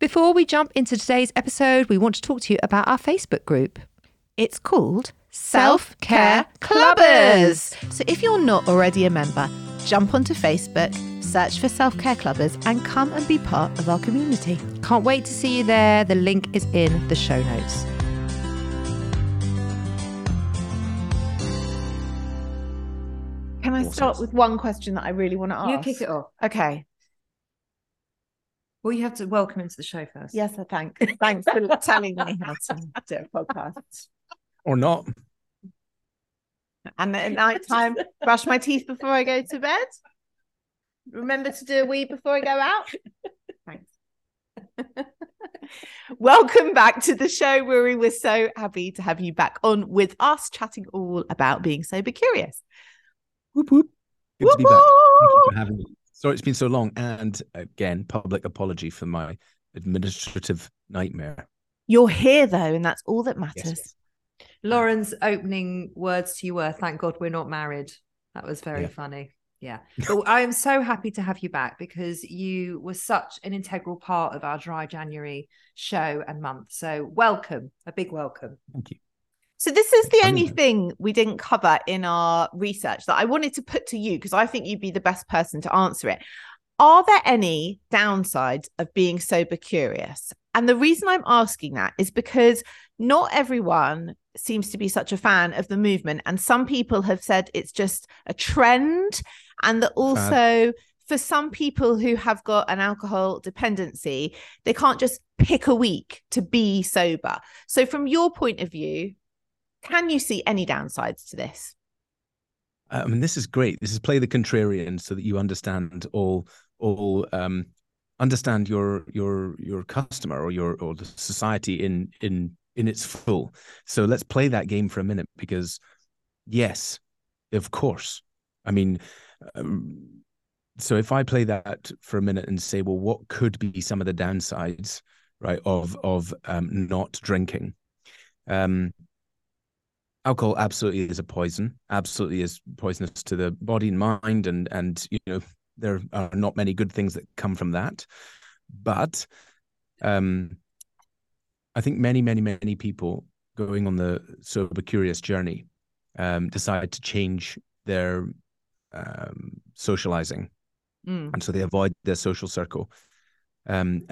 Before we jump into today's episode, we want to talk to you about our Facebook group. It's called Self Care Clubbers. So if you're not already a member, jump onto Facebook, search for Self Care Clubbers and come and be part of our community. Can't wait to see you there. The link is in the show notes. Can I start with one question that I really want to ask? You kick it off. Okay. Well, you have to welcome into the show first. Yes, thanks for telling me how to do a podcast. Or not. And at night time, brush my teeth before I go to bed. Remember to do a wee before I go out. Thanks. Welcome back to the show, Ruari. We're so happy to have you back on with us, chatting all about being sober curious. Whoop, whoop. Good whoop, to be back. Thank you for having me. Sorry it's been so long. And again, public apology for my administrative nightmare. You're here, though, and that's all that matters. Yes. Lauren's opening words to you were, thank God we're not married. That was very funny. Yeah. But I am so happy to have you back because you were such an integral part of our Dry January show and month. So welcome, a big welcome. Thank you. So this is the only thing we didn't cover in our research that I wanted to put to you because I think you'd be the best person to answer it. Are there any downsides of being sober curious? And the reason I'm asking that is because not everyone seems to be such a fan of the movement. And some people have said it's just a trend. And that also for some people who have got an alcohol dependency, they can't just pick a week to be sober. So from your point of view, can you see any downsides to this? I mean, this is great. This is play the contrarian so that you understand understand your customer or or the society in its full. So let's play that game for a minute because yes, of course. I mean, so if I play that for a minute and say, well, what could be some of the downsides, right, of not drinking? Alcohol absolutely is a poison, absolutely is poisonous to the body and mind. And you know, there are not many good things that come from that. But I think many, many, many people going on the sober curious journey decide to change their socializing. And so they avoid their social circle. And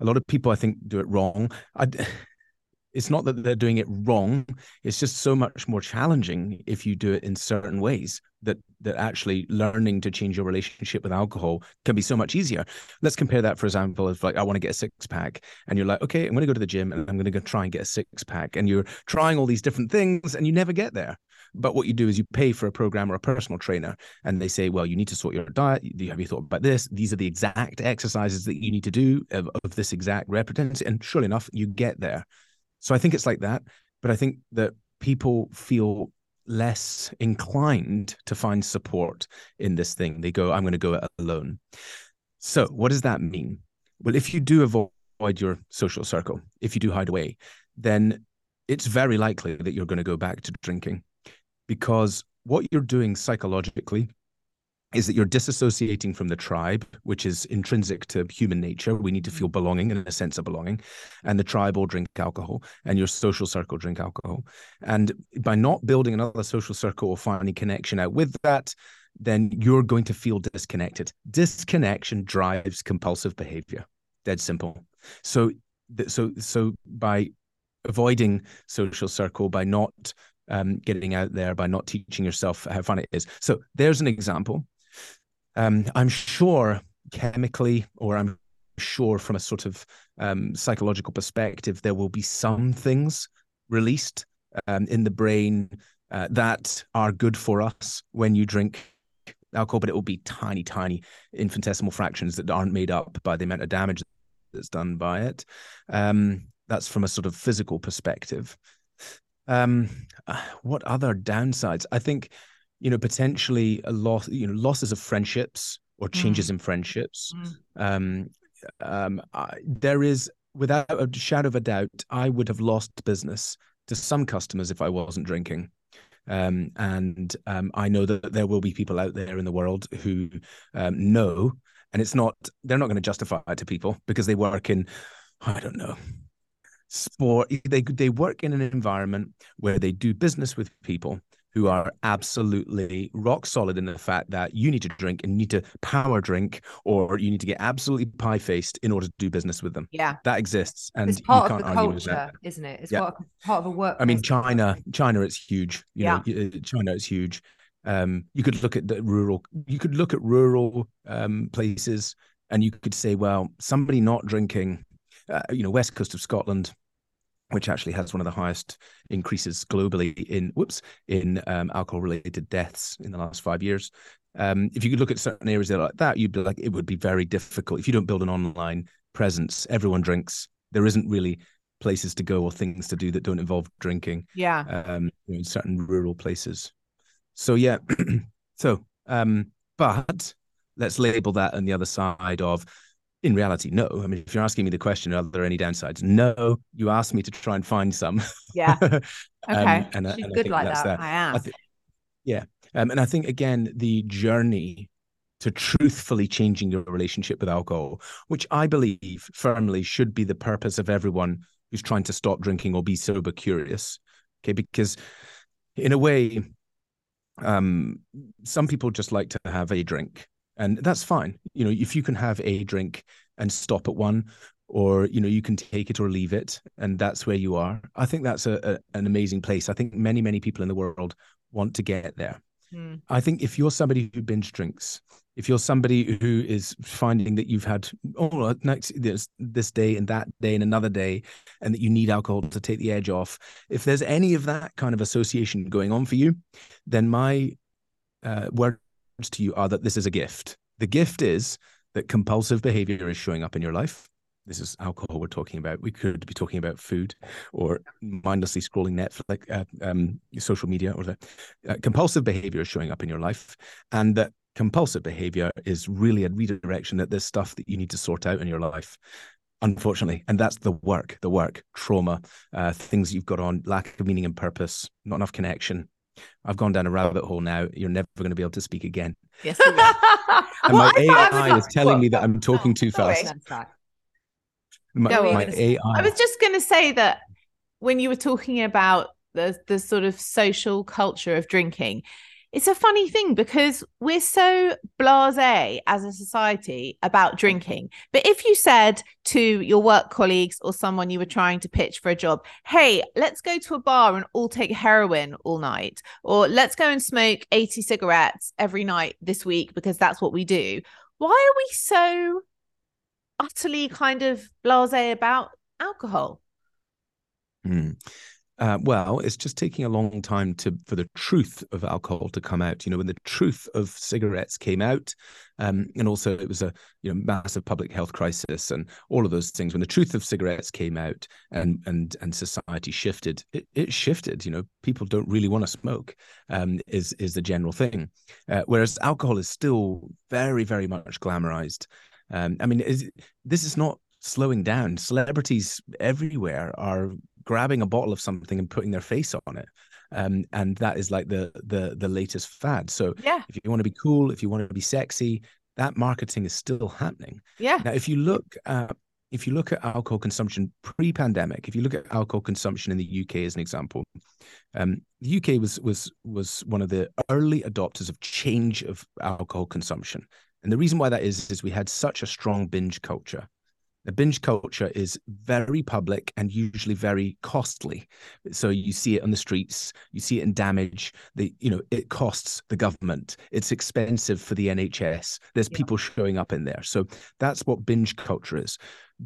a lot of people, I think, do it wrong. It's not that they're doing it wrong. It's just so much more challenging if you do it in certain ways that actually learning to change your relationship with alcohol can be so much easier. Let's compare that, for example, if like I want to get a six-pack and you're like, okay, I'm going to go to the gym and I'm going to go try and get a six-pack. And you're trying all these different things and you never get there. But what you do is you pay for a program or a personal trainer and they say, well, you need to sort your diet. Have you thought about this? These are the exact exercises that you need to do of this exact repetition. And surely enough, you get there. So I think it's like that, but I think that people feel less inclined to find support in this thing. They go, I'm going to go it alone. So what does that mean? Well, if you do avoid your social circle, if you do hide away, then it's very likely that you're going to go back to drinking because what you're doing psychologically is that you're disassociating from the tribe, which is intrinsic to human nature. We need to feel belonging and a sense of belonging. And the tribe all drink alcohol and your social circle drink alcohol. And by not building another social circle or finding connection out with that, then you're going to feel disconnected. Disconnection drives compulsive behavior. Dead simple. So by avoiding social circle, by not getting out there, by not teaching yourself how fun it is. So there's an example. I'm sure chemically, or I'm sure from a sort of psychological perspective, there will be some things released in the brain that are good for us when you drink alcohol, but it will be tiny, tiny infinitesimal fractions that aren't made up by the amount of damage that's done by it. That's from a sort of physical perspective. What other downsides? I think, you know, potentially a loss, you know, losses of friendships or changes in friendships. There is, without a shadow of a doubt, I would have lost business to some customers if I wasn't drinking. And I know that there will be people out there in the world who know, and it's not, they're not going to justify it to people because they work in, I don't know, sport. They work in an environment where they do business with people who are absolutely rock solid in the fact that you need to drink and you need to power drink, or you need to get absolutely pie faced in order to do business with them. Yeah, that exists, and it's part of the culture, isn't it? It's part of a work. I mean, China, it's huge. China is huge. You could look at rural places, and you could say, well, somebody not drinking, west coast of Scotland, which actually has one of the highest increases globally in alcohol-related deaths in the last 5 years. If you could look at certain areas like that, you'd be like, it would be very difficult. If you don't build an online presence, everyone drinks. There isn't really places to go or things to do that don't involve drinking. Yeah. In certain rural places. So, yeah. But let's label that on the other side of, in reality, no. I mean, if you're asking me the question, are there any downsides? No, you asked me to try and find some. Yeah. Okay. She's and good I like that. That. I am. Yeah. And I think, again, the journey to truthfully changing your relationship with alcohol, which I believe firmly should be the purpose of everyone who's trying to stop drinking or be sober curious. Okay. Because in a way, some people just like to have a drink. And that's fine. You know, if you can have a drink and stop at one, or, you know, you can take it or leave it, and that's where you are. I think that's an amazing place. I think many, many people in the world want to get there. Mm. I think if you're somebody who binge drinks, if you're somebody who is finding that you've had this day and that day and another day, and that you need alcohol to take the edge off, if there's any of that kind of association going on for you, then my word to you are that this is a gift. The gift is that compulsive behavior is showing up in your life. This is alcohol we're talking about. We could be talking about food or mindlessly scrolling Netflix, social media, or that compulsive behavior is showing up in your life, and that compulsive behavior is really a redirection that there's stuff that you need to sort out in your life, unfortunately. And that's the work, trauma, things you've got on, lack of meaning and purpose, not enough connection. I've gone down a rabbit hole now. You're never going to be able to speak again. Yes, you will. And my AI is telling me that I'm talking too fast. My AI. I was just going to say that when you were talking about the sort of social culture of drinking, it's a funny thing because we're so blasé as a society about drinking. But if you said to your work colleagues or someone you were trying to pitch for a job, hey, let's go to a bar and all take heroin all night, or let's go and smoke 80 cigarettes every night this week because that's what we do. Why are we so utterly kind of blasé about alcohol? Well, it's just taking a long time for the truth of alcohol to come out. You know, when the truth of cigarettes came out, and also it was a massive public health crisis and all of those things. When the truth of cigarettes came out and society shifted, it shifted. You know, people don't really want to smoke. Is the general thing, whereas alcohol is still very, very much glamorized. I mean, this is not slowing down. Celebrities everywhere are grabbing a bottle of something and putting their face on it, and that is like the latest fad. So if you want to be cool, if you want to be sexy, that marketing is still happening. Now, if you look at alcohol consumption pre-pandemic, if you look at alcohol consumption in the UK as an example, the UK was one of the early adopters of change of alcohol consumption, and the reason why that is we had such a strong binge culture. The binge culture is very public and usually very costly. So you see it on the streets, you see it in damage. It costs the government. It's expensive for the NHS. There's people showing up in there. So that's what binge culture is.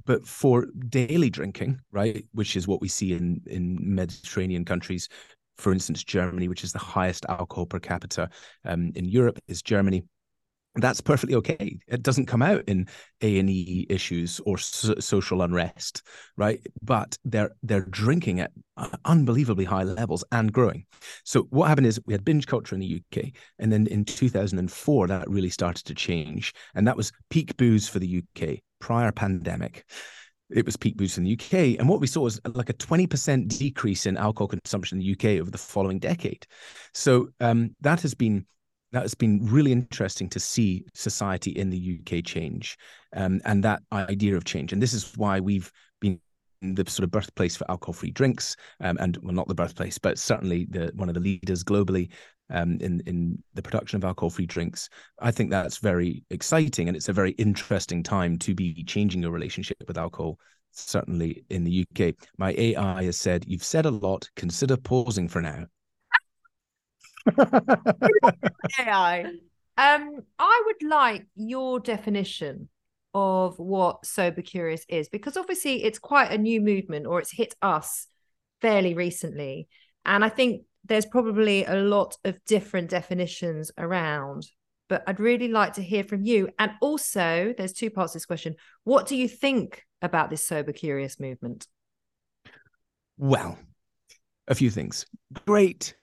But for daily drinking, right, which is what we see in Mediterranean countries, for instance, Germany, which is the highest alcohol per capita in Europe, is Germany. That's perfectly okay. It doesn't come out in A&E issues or social unrest, right? But they're drinking at unbelievably high levels and growing. So what happened is we had binge culture in the UK, and then in 2004 that really started to change, and that was peak booze for the UK prior pandemic. it was peak boost in the UK. And what we saw was like a 20% decrease in alcohol consumption in the UK over the following decade. So that has been really interesting to see society in the UK change, and that idea of change. And this is why we've been the sort of birthplace for alcohol-free drinks, and well, not the birthplace, but certainly one of the leaders globally in the production of alcohol-free drinks. I think that's very exciting, and it's a very interesting time to be changing your relationship with alcohol, certainly in the UK. My AI has said, "You've said a lot, consider pausing for now." AI. I would like your definition of what Sober Curious is, because obviously it's quite a new movement, or it's hit us fairly recently. And I think there's probably a lot of different definitions around, but I'd really like to hear from you. And also, there's two parts to this question. What do you think about this Sober Curious movement? Well, a few things. Great,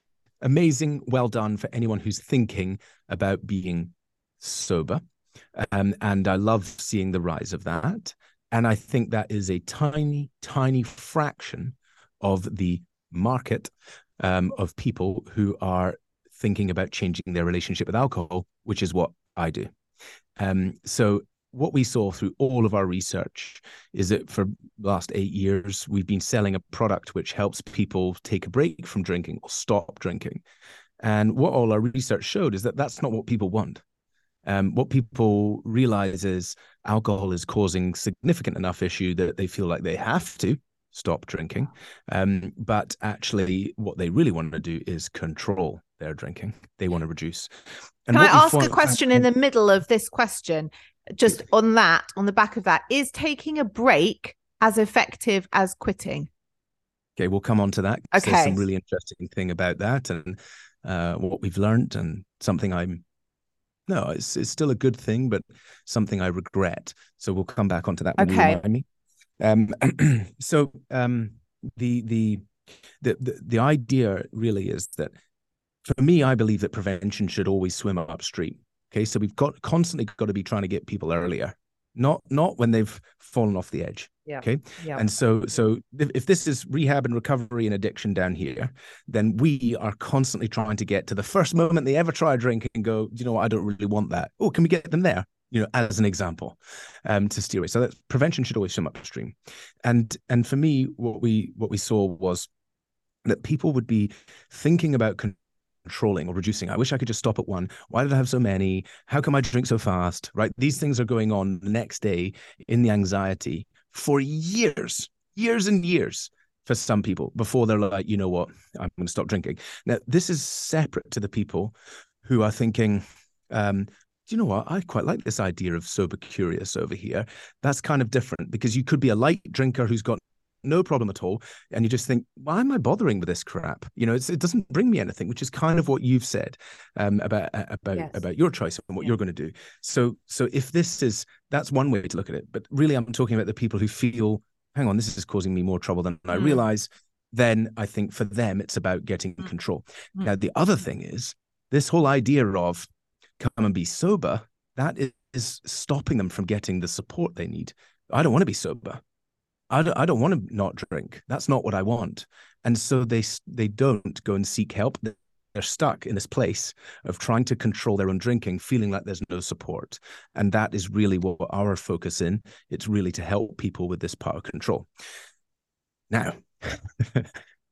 amazing, well done for anyone who's thinking about being sober. And I love seeing the rise of that. And I think that is a tiny, tiny fraction of the market of people who are thinking about changing their relationship with alcohol, which is what I do. So what we saw through all of our research is that for the last 8 years, we've been selling a product which helps people take a break from drinking or stop drinking. And what all our research showed is that that's not what people want. What people realize is alcohol is causing significant enough issue that they feel like they have to stop drinking. But actually, what they really want to do is control their drinking. They want to reduce. And can I ask a question in the middle of this question? Just on that, on the back of that, is taking a break as effective as quitting? Okay, we'll come on to that. Okay. There's some really interesting thing about that, and what we've learned, and something No, it's still a good thing, but something I regret. So we'll come back onto that when you remind me. The idea really is that, for me, I believe that prevention should always swim upstream. Okay, so we've constantly got to be trying to get people earlier, not when they've fallen off the edge. Yeah. Okay, yeah. And so if this is rehab and recovery and addiction down here, then we are constantly trying to get to the first moment they ever try a drink and go, you know what, I don't really want that. Oh, can we get them there? You know, as an example, to steer away. So that prevention should always swim upstream. And for me, what we saw was that people would be thinking about controlling or reducing. I wish I could just stop at one. Why did I have so many? How come I drink so fast? Right? These things are going on the next day in the anxiety for years and years for some people before they're like, you know what, I'm going to stop drinking. Now, this is separate to the people who are thinking, do you know what? I quite like this idea of sober curious over here. That's kind of different, because you could be a light drinker who's got no problem at all, and you just think, why am I bothering with this crap? You know, it doesn't bring me anything, which is kind of what you've said about your choice and what you're going to do. So if this is, that's one way to look at it. But really, I'm talking about the people who feel, hang on, this is causing me more trouble than I realize. Then I think for them, it's about getting control. Now, the other thing is this whole idea of come and be sober. That is stopping them from getting the support they need. I don't want to be sober. I don't want to not drink. That's not what I want. And so they don't go and seek help. They're stuck in this place of trying to control their own drinking, feeling like there's no support. And that is really what our focus in. It's really to help people with this part of control. Now,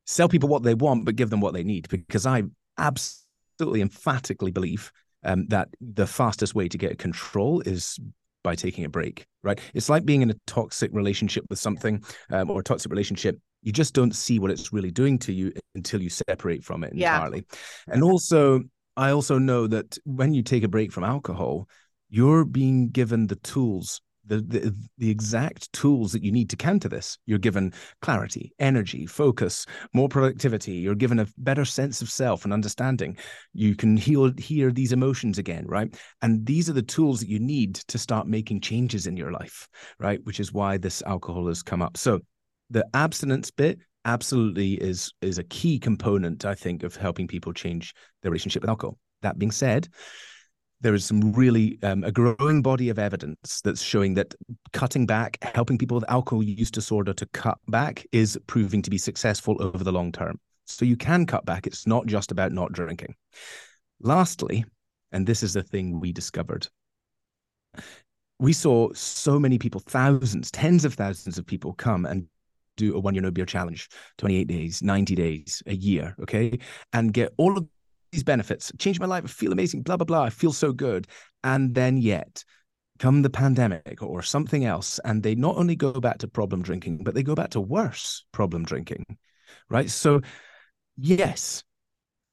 sell people what they want, but give them what they need, because I absolutely emphatically believe that the fastest way to get control is by taking a break, right? It's like being in a toxic relationship with something, or a toxic relationship. You just don't see what it's really doing to you until you separate from it entirely. Yeah. And also, I also know that when you take a break from alcohol, you're being given the tools, the exact tools that you need to counter this. You're given clarity, energy, focus, more productivity. You're given a better sense of self and understanding. You can hear these emotions again, right? And these are the tools that you need to start making changes in your life, right? Which is why this alcohol has come up. So the abstinence bit absolutely is a key component, I think, of helping people change their relationship with alcohol. That being said, there is some really a growing body of evidence that's showing that cutting back, helping people with alcohol use disorder to cut back, is proving to be successful over the long term. So you can cut back. It's not just about not drinking. Lastly, and this is the thing we discovered, we saw so many people, thousands, tens of thousands of people come and do a 1 year no beer challenge, 28 days, 90 days, a year, okay, and get all of these benefits, change my life, I feel amazing, blah, blah, blah, I feel so good. And then yet come the pandemic or something else, and they not only go back to problem drinking, but they go back to worse problem drinking, right? So yes,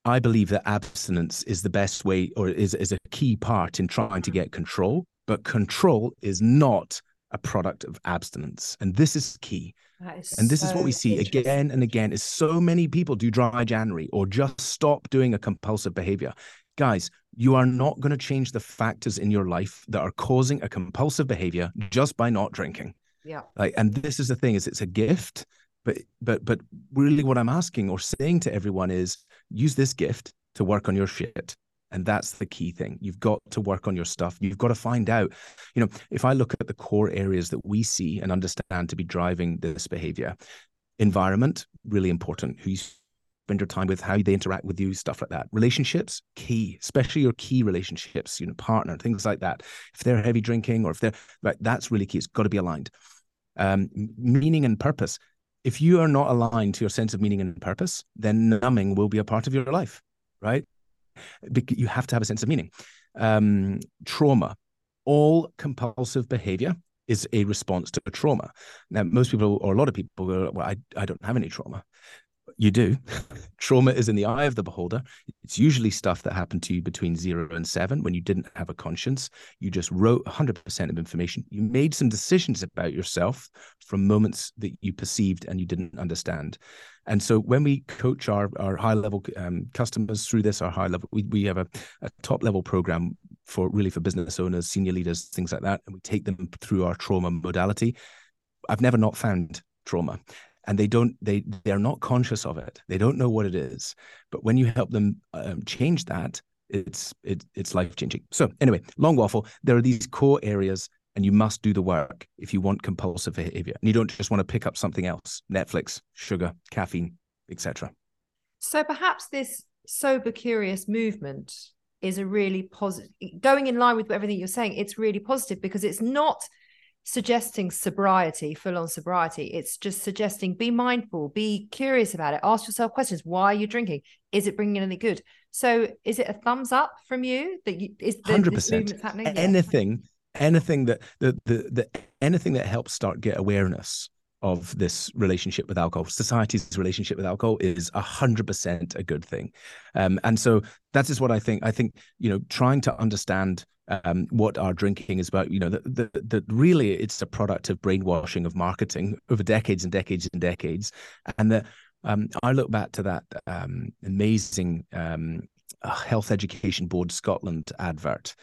I believe that abstinence is the best way, or is a key part in trying to get control, but control is not a product of abstinence. And this is key. And this is what we see again and again, is so many people do dry January or just stop doing a compulsive behavior. Guys, you are not going to change the factors in your life that are causing a compulsive behavior just by not drinking. Yeah. Like, and this is the thing, is it's a gift, but really what I'm asking or saying to everyone is use this gift to work on your shit. And that's the key thing. You've got to work on your stuff. You've got to find out, you know, if I look at the core areas that we see and understand to be driving this behavior, environment, really important. Who you spend your time with, how they interact with you, stuff like that. Relationships, key, especially your key relationships, you know, partner, things like that. If they're heavy drinking or if they're, right, that's really key. It's got to be aligned. Meaning and purpose. If you are not aligned to your sense of meaning and purpose, then numbing will be a part of your life, right? You have to have a sense of meaning. Trauma. All compulsive behavior is a response to trauma. Now, most people, or a lot of people, go, well, I don't have any trauma. You do. Trauma is in the eye of the beholder. It's usually stuff that happened to you between 0 and 7 when you didn't have a conscience. You just wrote 100% of information. You made some decisions about yourself from moments that you perceived and you didn't understand. And so when we coach our high-level customers through this, our high-level, we have a top-level program for really for business owners, senior leaders, things like that, and we take them through our trauma modality. I've never not found trauma. And they're not conscious of it. They don't know what it is. But when you help them change that, it's life-changing. So anyway, long waffle, there are these core areas and you must do the work if you want compulsive behavior. And you don't just want to pick up something else, Netflix, sugar, caffeine, etc. So perhaps this sober curious movement is a really positive, going in line with everything you're saying, it's really positive because it's not suggesting sobriety, full-on sobriety. It's just suggesting be mindful, be curious about it, ask yourself questions. Why are you drinking? Is it bringing anything good? So is it a thumbs up from you that you, is the 100% happening? Anything that anything that helps get awareness of this relationship with alcohol, society's relationship with alcohol, is 100% a good thing. And so that is what I think. I think, you know, trying to understand what our drinking is about, you know, that really it's a product of brainwashing, of marketing over decades and decades and decades. And that I look back to that amazing Health Education Board Scotland advert.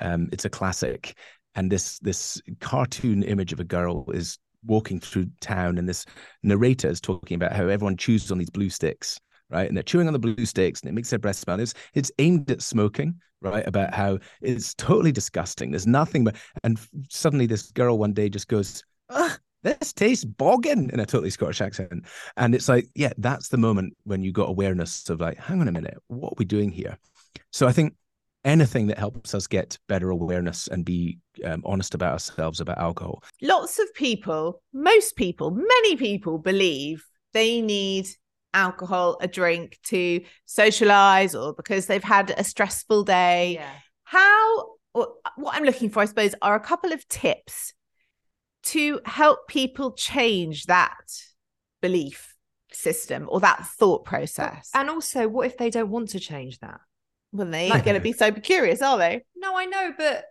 It's a classic. And this cartoon image of a girl is walking through town, and this narrator is talking about how everyone chews on these blue sticks, right? And they're chewing on the blue sticks, and it makes their breath smell. It's aimed at smoking, right? About how it's totally disgusting. There's nothing but, and suddenly this girl one day just goes, ah, this tastes bogging, in a totally Scottish accent. And it's like, yeah, that's the moment when you got awareness of like, hang on a minute, what are we doing here? So I think anything that helps us get better awareness and be honest about ourselves about alcohol. Lots of people, most people, many people believe they need alcohol, a drink, to socialize, or because they've had a stressful day. Yeah. What I'm looking for, I suppose, are a couple of tips to help people change that belief system or that thought process. And also, what if they don't want to change that? Well, they ain't going to be sober curious, are they? No, I know, but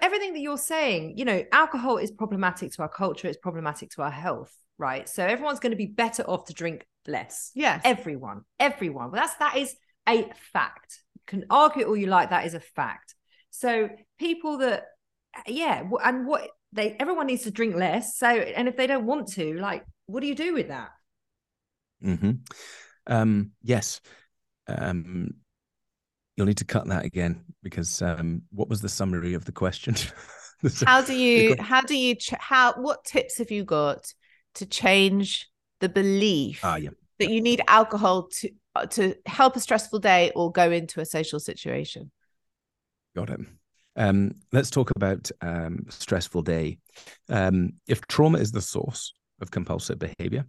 everything that you're saying, you know, alcohol is problematic to our culture. It's problematic to our health, right? So everyone's going to be better off to drink less. Yes. Everyone. Well, that is a fact. You can argue it all you like. That is a fact. So people that, yeah, and everyone needs to drink less. So, and if they don't want to, like, what do you do with that? Mm-hmm. Yes. You'll need to cut that again because what was the summary of the question? What tips have you got to change the belief that you need alcohol to help a stressful day or go into a social situation? Got it. Let's talk about stressful day. If trauma is the source of compulsive behavior,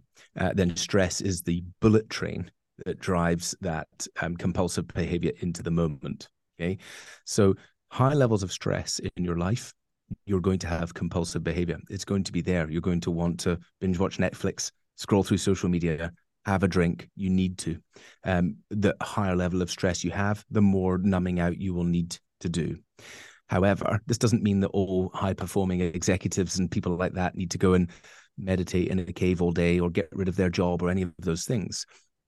then stress is the bullet train that drives that compulsive behavior into the moment. Okay, so high levels of stress in your life, you're going to have compulsive behavior. It's going to be there. You're going to want to binge watch Netflix, scroll through social media, have a drink. You need to. The higher level of stress you have, the more numbing out you will need to do. However, this doesn't mean that all high-performing executives and people like that need to go and meditate in a cave all day or get rid of their job or any of those things.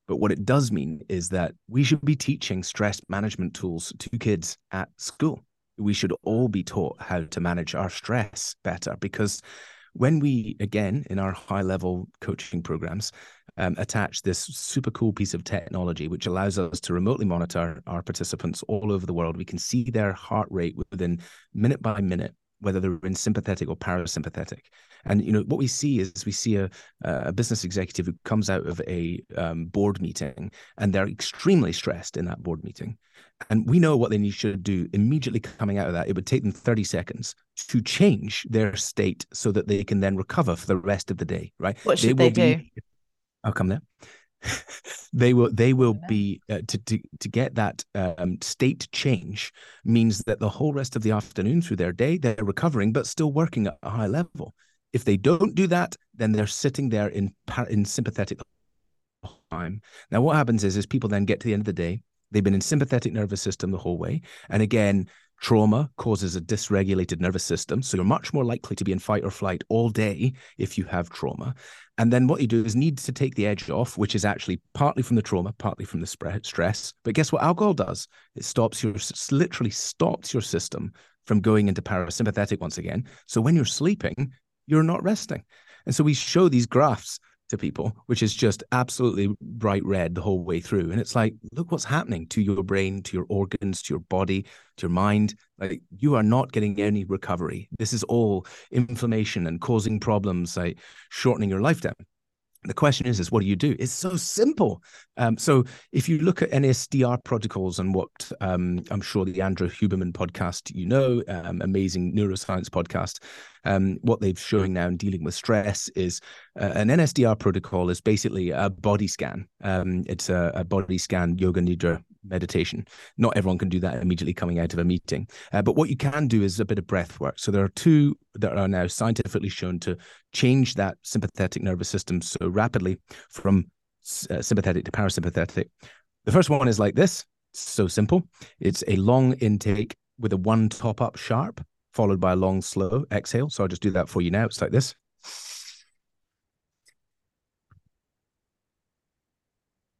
But what it does mean is that we should be teaching stress management tools to kids at school. We should all be taught how to manage our stress better, because when we, again, in our high-level coaching programs, attach this super cool piece of technology, which allows us to remotely monitor our participants all over the world. We can see their heart rate within minute by minute, whether they're in sympathetic or parasympathetic. And, you know, what we see is we see a business executive who comes out of a board meeting and they're extremely stressed in that board meeting. And we know what they should do immediately coming out of that. It would take them 30 seconds to change their state so that they can then recover for the rest of the day, right? What should they do? I'll come there. They will be to get that state change means that the whole rest of the afternoon through their day, they're recovering, but still working at a high level. If they don't do that, then they're sitting there in sympathetic time. Now, what happens is people then get to the end of the day. They've been in sympathetic nervous system the whole way. And again, trauma causes a dysregulated nervous system. So you're much more likely to be in fight or flight all day if you have trauma. And then what you do is need to take the edge off, which is actually partly from the trauma, partly from the stress. But guess what alcohol does? It literally stops your system from going into parasympathetic once again. So when you're sleeping, you're not resting. And so we show these graphs to people, which is just absolutely bright red the whole way through. And it's like, look what's happening to your brain, to your organs, to your body, to your mind. Like, you are not getting any recovery. This is all inflammation and causing problems, like shortening your life down. The question is what do you do? It's so simple. So if you look at NSDR protocols and what I'm sure the Andrew Huberman podcast, amazing neuroscience podcast, what they've showing now in dealing with stress is an NSDR protocol is basically a body scan. It's a body scan yoga nidra meditation. Not everyone can do that immediately coming out of a meeting. But what you can do is a bit of breath work. So there are two that are now scientifically shown to change that sympathetic nervous system so rapidly from sympathetic to parasympathetic. The first one is like this. So simple. It's a long intake with a one top up sharp, followed by a long slow exhale. So I'll just do that for you now. It's like this.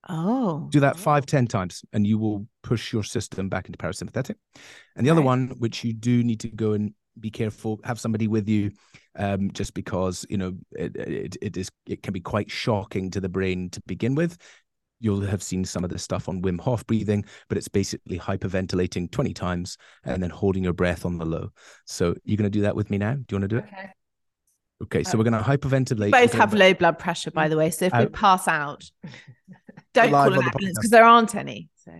Oh, do that 5-10 times and you will push your system back into parasympathetic. And the other one, which you do need to go and be careful, have somebody with you, just because, you know, it can be quite shocking to the brain to begin with. You'll have seen some of this stuff on Wim Hof breathing, but it's basically hyperventilating 20 times and then holding your breath on the low. So you're going to do that with me now. Do you want to do it? Okay, so we're going to hyperventilate. Both have low blood pressure, by the way. So if we pass out, don't call an ambulance because there aren't any. So.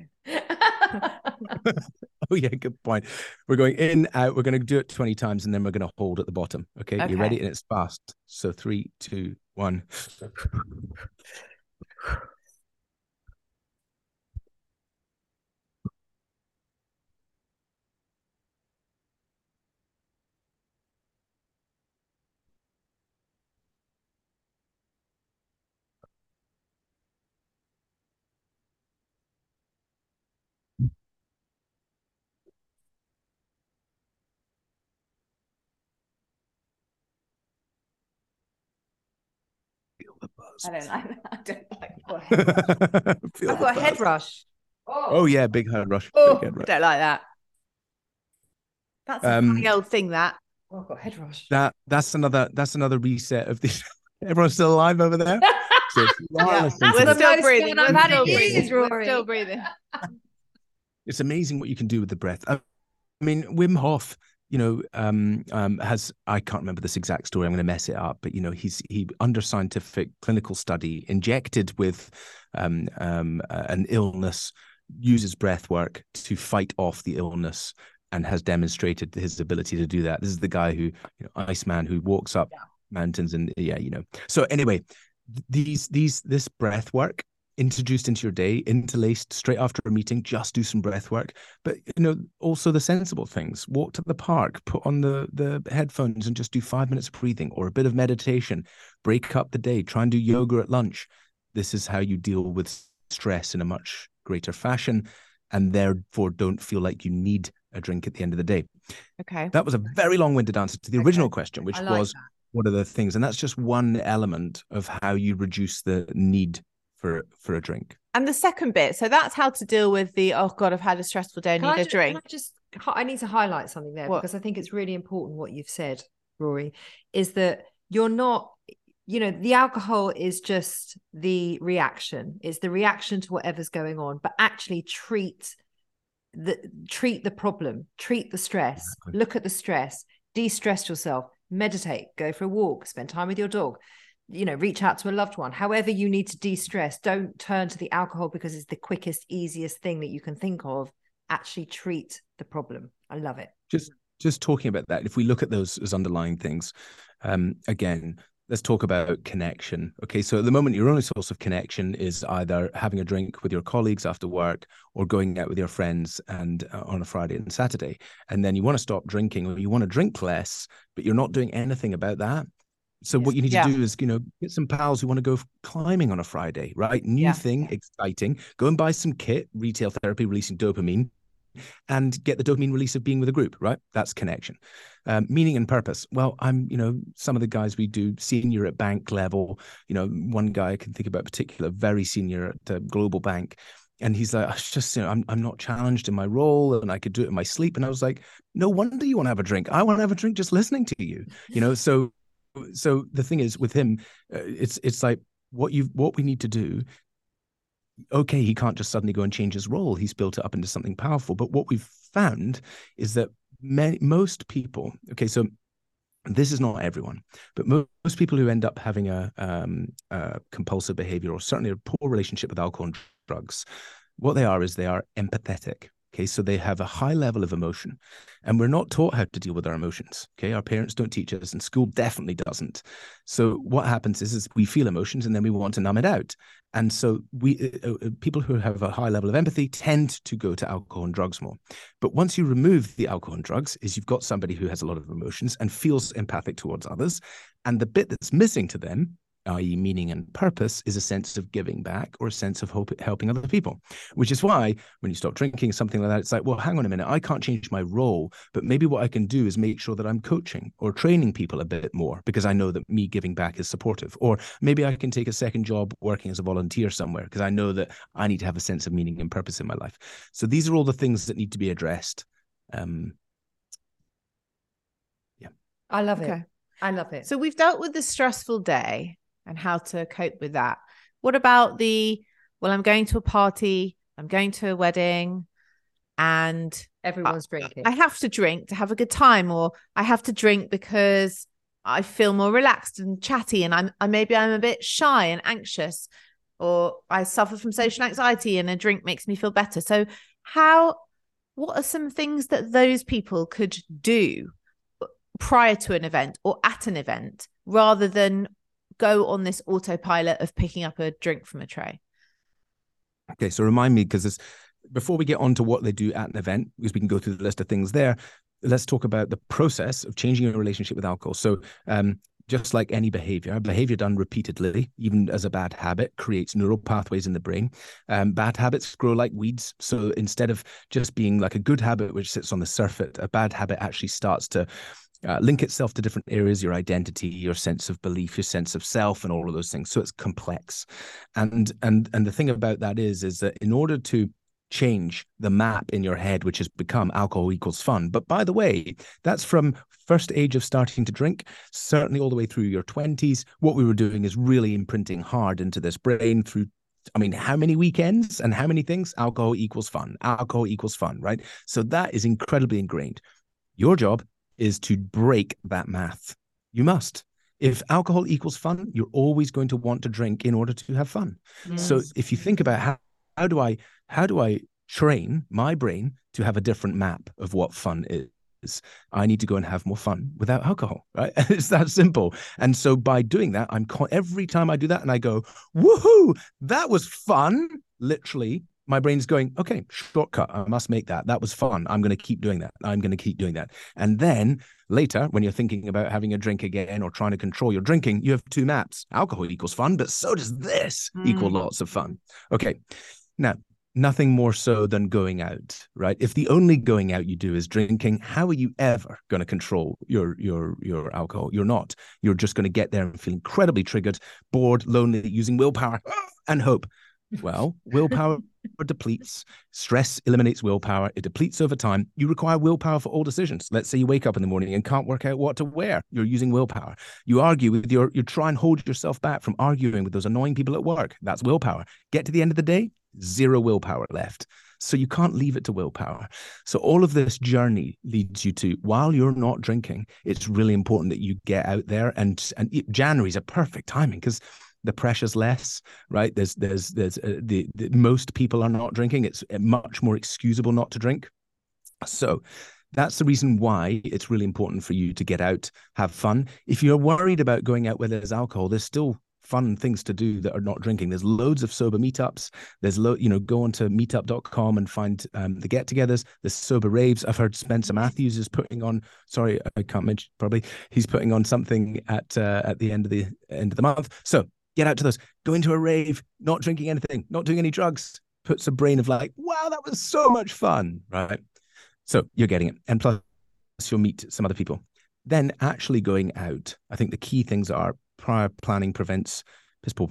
Oh, yeah, good point. We're going in, out. We're going to do it 20 times, and then we're going to hold at the bottom. Okay, you ready? And it's fast. So 3, 2, 1. I don't like that. I've got a head rush. Oh yeah, big head rush. Oh, big head rush. Don't like that. That's a funny old thing. That. Oh, I've got a head rush. That's another reset of this. Everyone's still alive over there. We're still breathing. We're still breathing. It's amazing what you can do with the breath. I mean, Wim Hof, you know, has, I can't remember this exact story, I'm going to mess it up, but, you know, he under scientific clinical study, injected with an illness, uses breath work to fight off the illness, and has demonstrated his ability to do that. This is the guy who, you know, Iceman, who walks up mountains and, yeah, you know. So anyway, this breath work introduced into your day, interlaced straight after a meeting, just do some breath work. But, you know, also the sensible things, walk to the park, put on the headphones and just do 5 minutes of breathing or a bit of meditation, break up the day, try and do yoga at lunch. This is how you deal with stress in a much greater fashion, and therefore don't feel like you need a drink at the end of the day. Okay. That was a very long-winded answer to the original question, which was that. What are the things? And that's just one element of how you reduce the need for a drink. And the second bit, so that's how to deal with the, oh God, I've had a stressful day, I need a drink. I need to highlight something there, because I think it's really important what you've said, Ruari, is that you're not, you know, the alcohol is just the reaction. It's the reaction to whatever's going on, but actually treat the problem, treat the stress, exactly. Look at the stress, de-stress yourself, meditate, go for a walk, spend time with your dog, you know, reach out to a loved one. However you need to de-stress, don't turn to the alcohol because it's the quickest, easiest thing that you can think of. Actually treat the problem. I love it. Just talking about that, if we look at those as underlying things, again, let's talk about connection. Okay, so at the moment, your only source of connection is either having a drink with your colleagues after work or going out with your friends and on a Friday and Saturday. And then you want to stop drinking, or you want to drink less, but you're not doing anything about that. So what you need to do is, you know, get some pals who want to go climbing on a Friday, right? New thing, exciting. Go and buy some kit, retail therapy, releasing dopamine, and get the dopamine release of being with a group, right? That's connection. Meaning and purpose. Well, you know, some of the guys we do senior at bank level, you know, one guy I can think about in particular, very senior at the global bank. And he's like, I'm not challenged in my role, and I could do it in my sleep. And I was like, no wonder you want to have a drink. I want to have a drink just listening to you, you know? So the thing is with him, it's like what we need to do. Okay, he can't just suddenly go and change his role. He's built it up into something powerful. But what we've found is that most people, okay, so this is not everyone, but most people who end up having a compulsive behavior, or certainly a poor relationship with alcohol and drugs, what they are empathetic. Okay, so they have a high level of emotion, and we're not taught how to deal with our emotions. Okay, our parents don't teach us, and school definitely doesn't. So what happens is we feel emotions, and then we want to numb it out. And so people who have a high level of empathy tend to go to alcohol and drugs more. But once you remove the alcohol and drugs, is you've got somebody who has a lot of emotions and feels empathic towards others, and the bit that's missing to them, i.e. meaning and purpose, is a sense of giving back or a sense of helping other people, which is why when you stop drinking, something like that, it's like, well, hang on a minute, I can't change my role, but maybe what I can do is make sure that I'm coaching or training people a bit more, because I know that me giving back is supportive. Or maybe I can take a second job working as a volunteer somewhere, because I know that I need to have a sense of meaning and purpose in my life. So these are all the things that need to be addressed. I love it. I love it. So we've dealt with the stressful day and how to cope with that. What about well, I'm going to a party, I'm going to a wedding, and everyone's drinking. I have to drink to have a good time, or I have to drink because I feel more relaxed and chatty, and maybe I'm a bit shy and anxious, or I suffer from social anxiety, and a drink makes me feel better. So what are some things that those people could do prior to an event or at an event, rather than go on this autopilot of picking up a drink from a tray? Okay, so remind me, because before we get on to what they do at an event, because we can go through the list of things there, let's talk about the process of changing your relationship with alcohol. So just like any behavior done repeatedly, even as a bad habit, creates neural pathways in the brain. Bad habits grow like weeds. So instead of just being like a good habit, which sits on the surface, a bad habit actually starts to link itself to different areas, your identity, your sense of belief, your sense of self, and all of those things. So it's complex. And the thing about that is that in order to change the map in your head, which has become alcohol equals fun. But by the way, that's from first age of starting to drink, certainly all the way through your 20s. What we were doing is really imprinting hard into this brain through I mean, how many weekends and how many things? Alcohol equals fun. Alcohol equals fun, right? So that is incredibly ingrained. Your job is to break that math. You must. If alcohol equals fun, you're always going to want to drink in order to have fun. Yes. So if you think about how do I train my brain to have a different map of what fun is? I need to go and have more fun without alcohol, right? It's that simple. And so by doing that, every time I do that and I go, woohoo, that was fun. Literally, my brain's going, okay, shortcut. I must make that. That was fun. I'm going to keep doing that. I'm going to keep doing that. And then later, when you're thinking about having a drink again or trying to control your drinking, you have two maps. Alcohol equals fun, but so does this equal lots of fun. Okay. Now, nothing more so than going out, right? If the only going out you do is drinking, how are you ever going to control your alcohol? You're not. You're just going to get there and feel incredibly triggered, bored, lonely, using willpower and hope. Well, willpower depletes. Stress eliminates willpower. It depletes over time. You require willpower for all decisions. Let's say you wake up in the morning and can't work out what to wear. You're using willpower. You argue with you try and hold yourself back from arguing with those annoying people at work. That's willpower. Get to the end of the day, zero willpower left. So you can't leave it to willpower. So all of this journey leads you to, while you're not drinking, it's really important that you get out there. And January is a perfect timing because the pressure's less, right? There's most people are not drinking. It's much more excusable not to drink. So that's the reason why it's really important for you to get out, have fun. If you're worried about going out where there's alcohol, there's still fun things to do that are not drinking. There's loads of sober meetups. There's go onto meetup.com and find the get-togethers. There's sober raves. I've heard Spencer Matthews is putting on. Sorry, I can't mention. Probably he's putting on something at the end of the month. So get out to those. Go into a rave. Not drinking anything. Not doing any drugs. Puts a brain of like, wow, that was so much fun, right? So you're getting it, and plus you'll meet some other people. Then actually going out. I think the key things are: prior planning prevents piss poor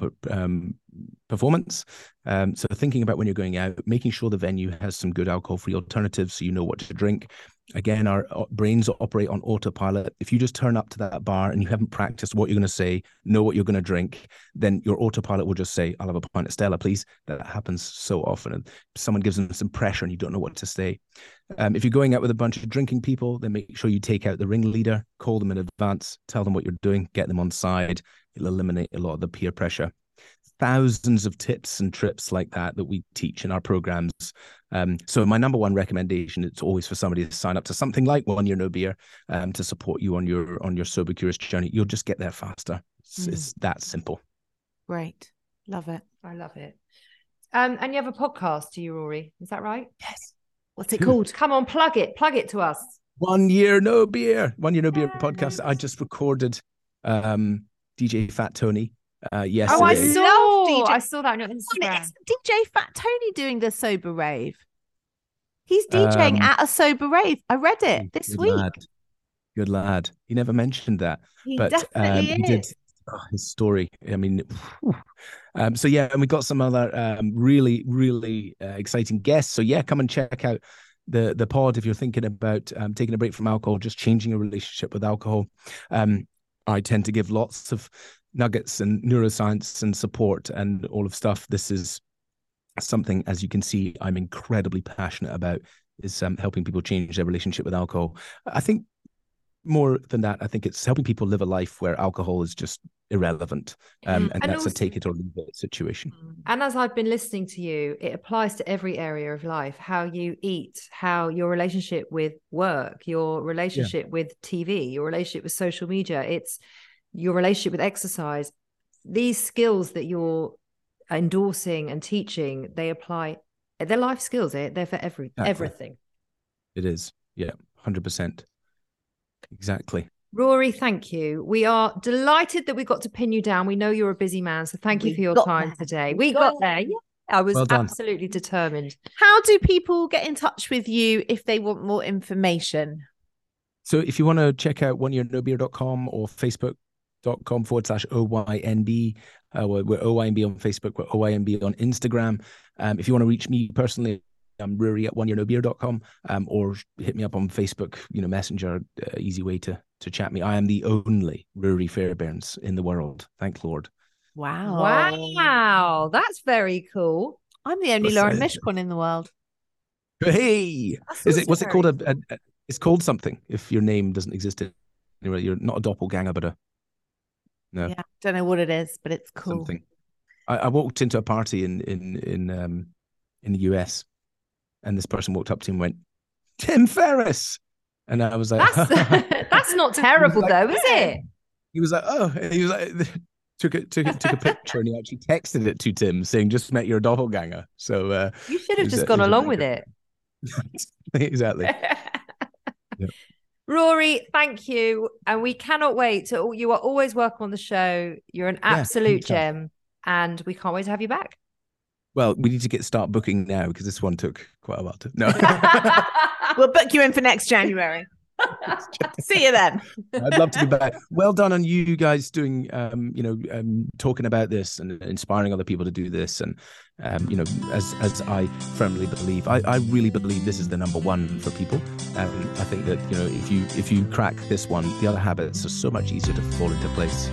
performance. So thinking about when you're going out, making sure the venue has some good alcohol-free alternatives so you know what to drink. Again, our brains operate on autopilot. If you just turn up to that bar and you haven't practiced what you're going to say, know what you're going to drink, then your autopilot will just say, I'll have a pint of Stella, please. That happens so often. And someone gives them some pressure and you don't know what to say. If you're going out with a bunch of drinking people, then make sure you take out the ringleader, call them in advance, tell them what you're doing, get them on side. It'll eliminate a lot of the peer pressure. Thousands of tips and trips like that we teach in our programs. So my number one recommendation, it's always for somebody to sign up to something like One Year No Beer to support you on your sober curious journey. You'll just get there faster. It's that simple. Great. Love it. I love it. And you have a podcast, do you, Rory? Is that right? Yes. What's it called? Come on, plug it to us. One Year No Beer podcast. I just recorded DJ Fat Tony. Yes. Oh, I saw that on your Instagram. Is DJ Fat Tony doing the sober rave? He's DJing at a sober rave. I read it this week. Good lad. He never mentioned that, but definitely he did. Oh, his story. I mean, so yeah, and we got some other really, really exciting guests. So yeah, come and check out the pod if you're thinking about taking a break from alcohol, just changing your relationship with alcohol. I tend to give lots of nuggets and neuroscience and support and all of stuff. This is something, as you can see, I'm incredibly passionate about, is helping people change their relationship with alcohol. I think more than that, I think it's helping people live a life where alcohol is just irrelevant. And that's also a take it or leave it situation. And as I've been listening to you, it applies to every area of life: how you eat, how your relationship with work, your relationship with TV, your relationship with social media, it's your relationship with exercise. These skills that you're endorsing and teaching, they apply. They're life skills. They're for everything. It is. Yeah, 100%. Exactly. Rory, thank you. We are delighted that we got to pin you down. We know you're a busy man, so thank you for your time today. We got there. Yeah. I was absolutely determined. How do people get in touch with you if they want more information? So if you want to check out oneyearnobeer.com or facebook.com/OYNB. We're OYNB on Facebook. We're OYNB on Instagram. If you want to reach me personally, I'm Ruari at oneyearnobeer.com, or hit me up on Facebook, Messenger, easy way to chat me. I am the only Ruari Fairbairns in the world. Thank Lord. Wow. That's very cool. I'm the only Lauren Mishcon in the world. Hey, was it called a it's called something if your name doesn't exist anywhere? You're not a doppelganger, but no. Yeah, I don't know what it is, but it's cool. Something. I walked into a party in the US, and this person walked up to him and went, "Tim Ferriss," and I was like, "That's not terrible, like, though, is it?" He was like, "Oh," he was like, took a picture, and he actually texted it to Tim saying, "Just met your doppelganger." So you should have just gone along with it. Exactly. Yep. Ruari, thank you, and we cannot wait. You are always welcome on the show. You're an absolute gem, and we can't wait to have you back. Well, we need to start booking now because this one took quite a while to. No, we'll book you in for next January. See you then. I'd love to be back. Well done on you guys doing, talking about this and inspiring other people to do this. And, as I firmly believe, I really believe this is the number one for people. And I think that, if you crack this one, the other habits are so much easier to fall into place.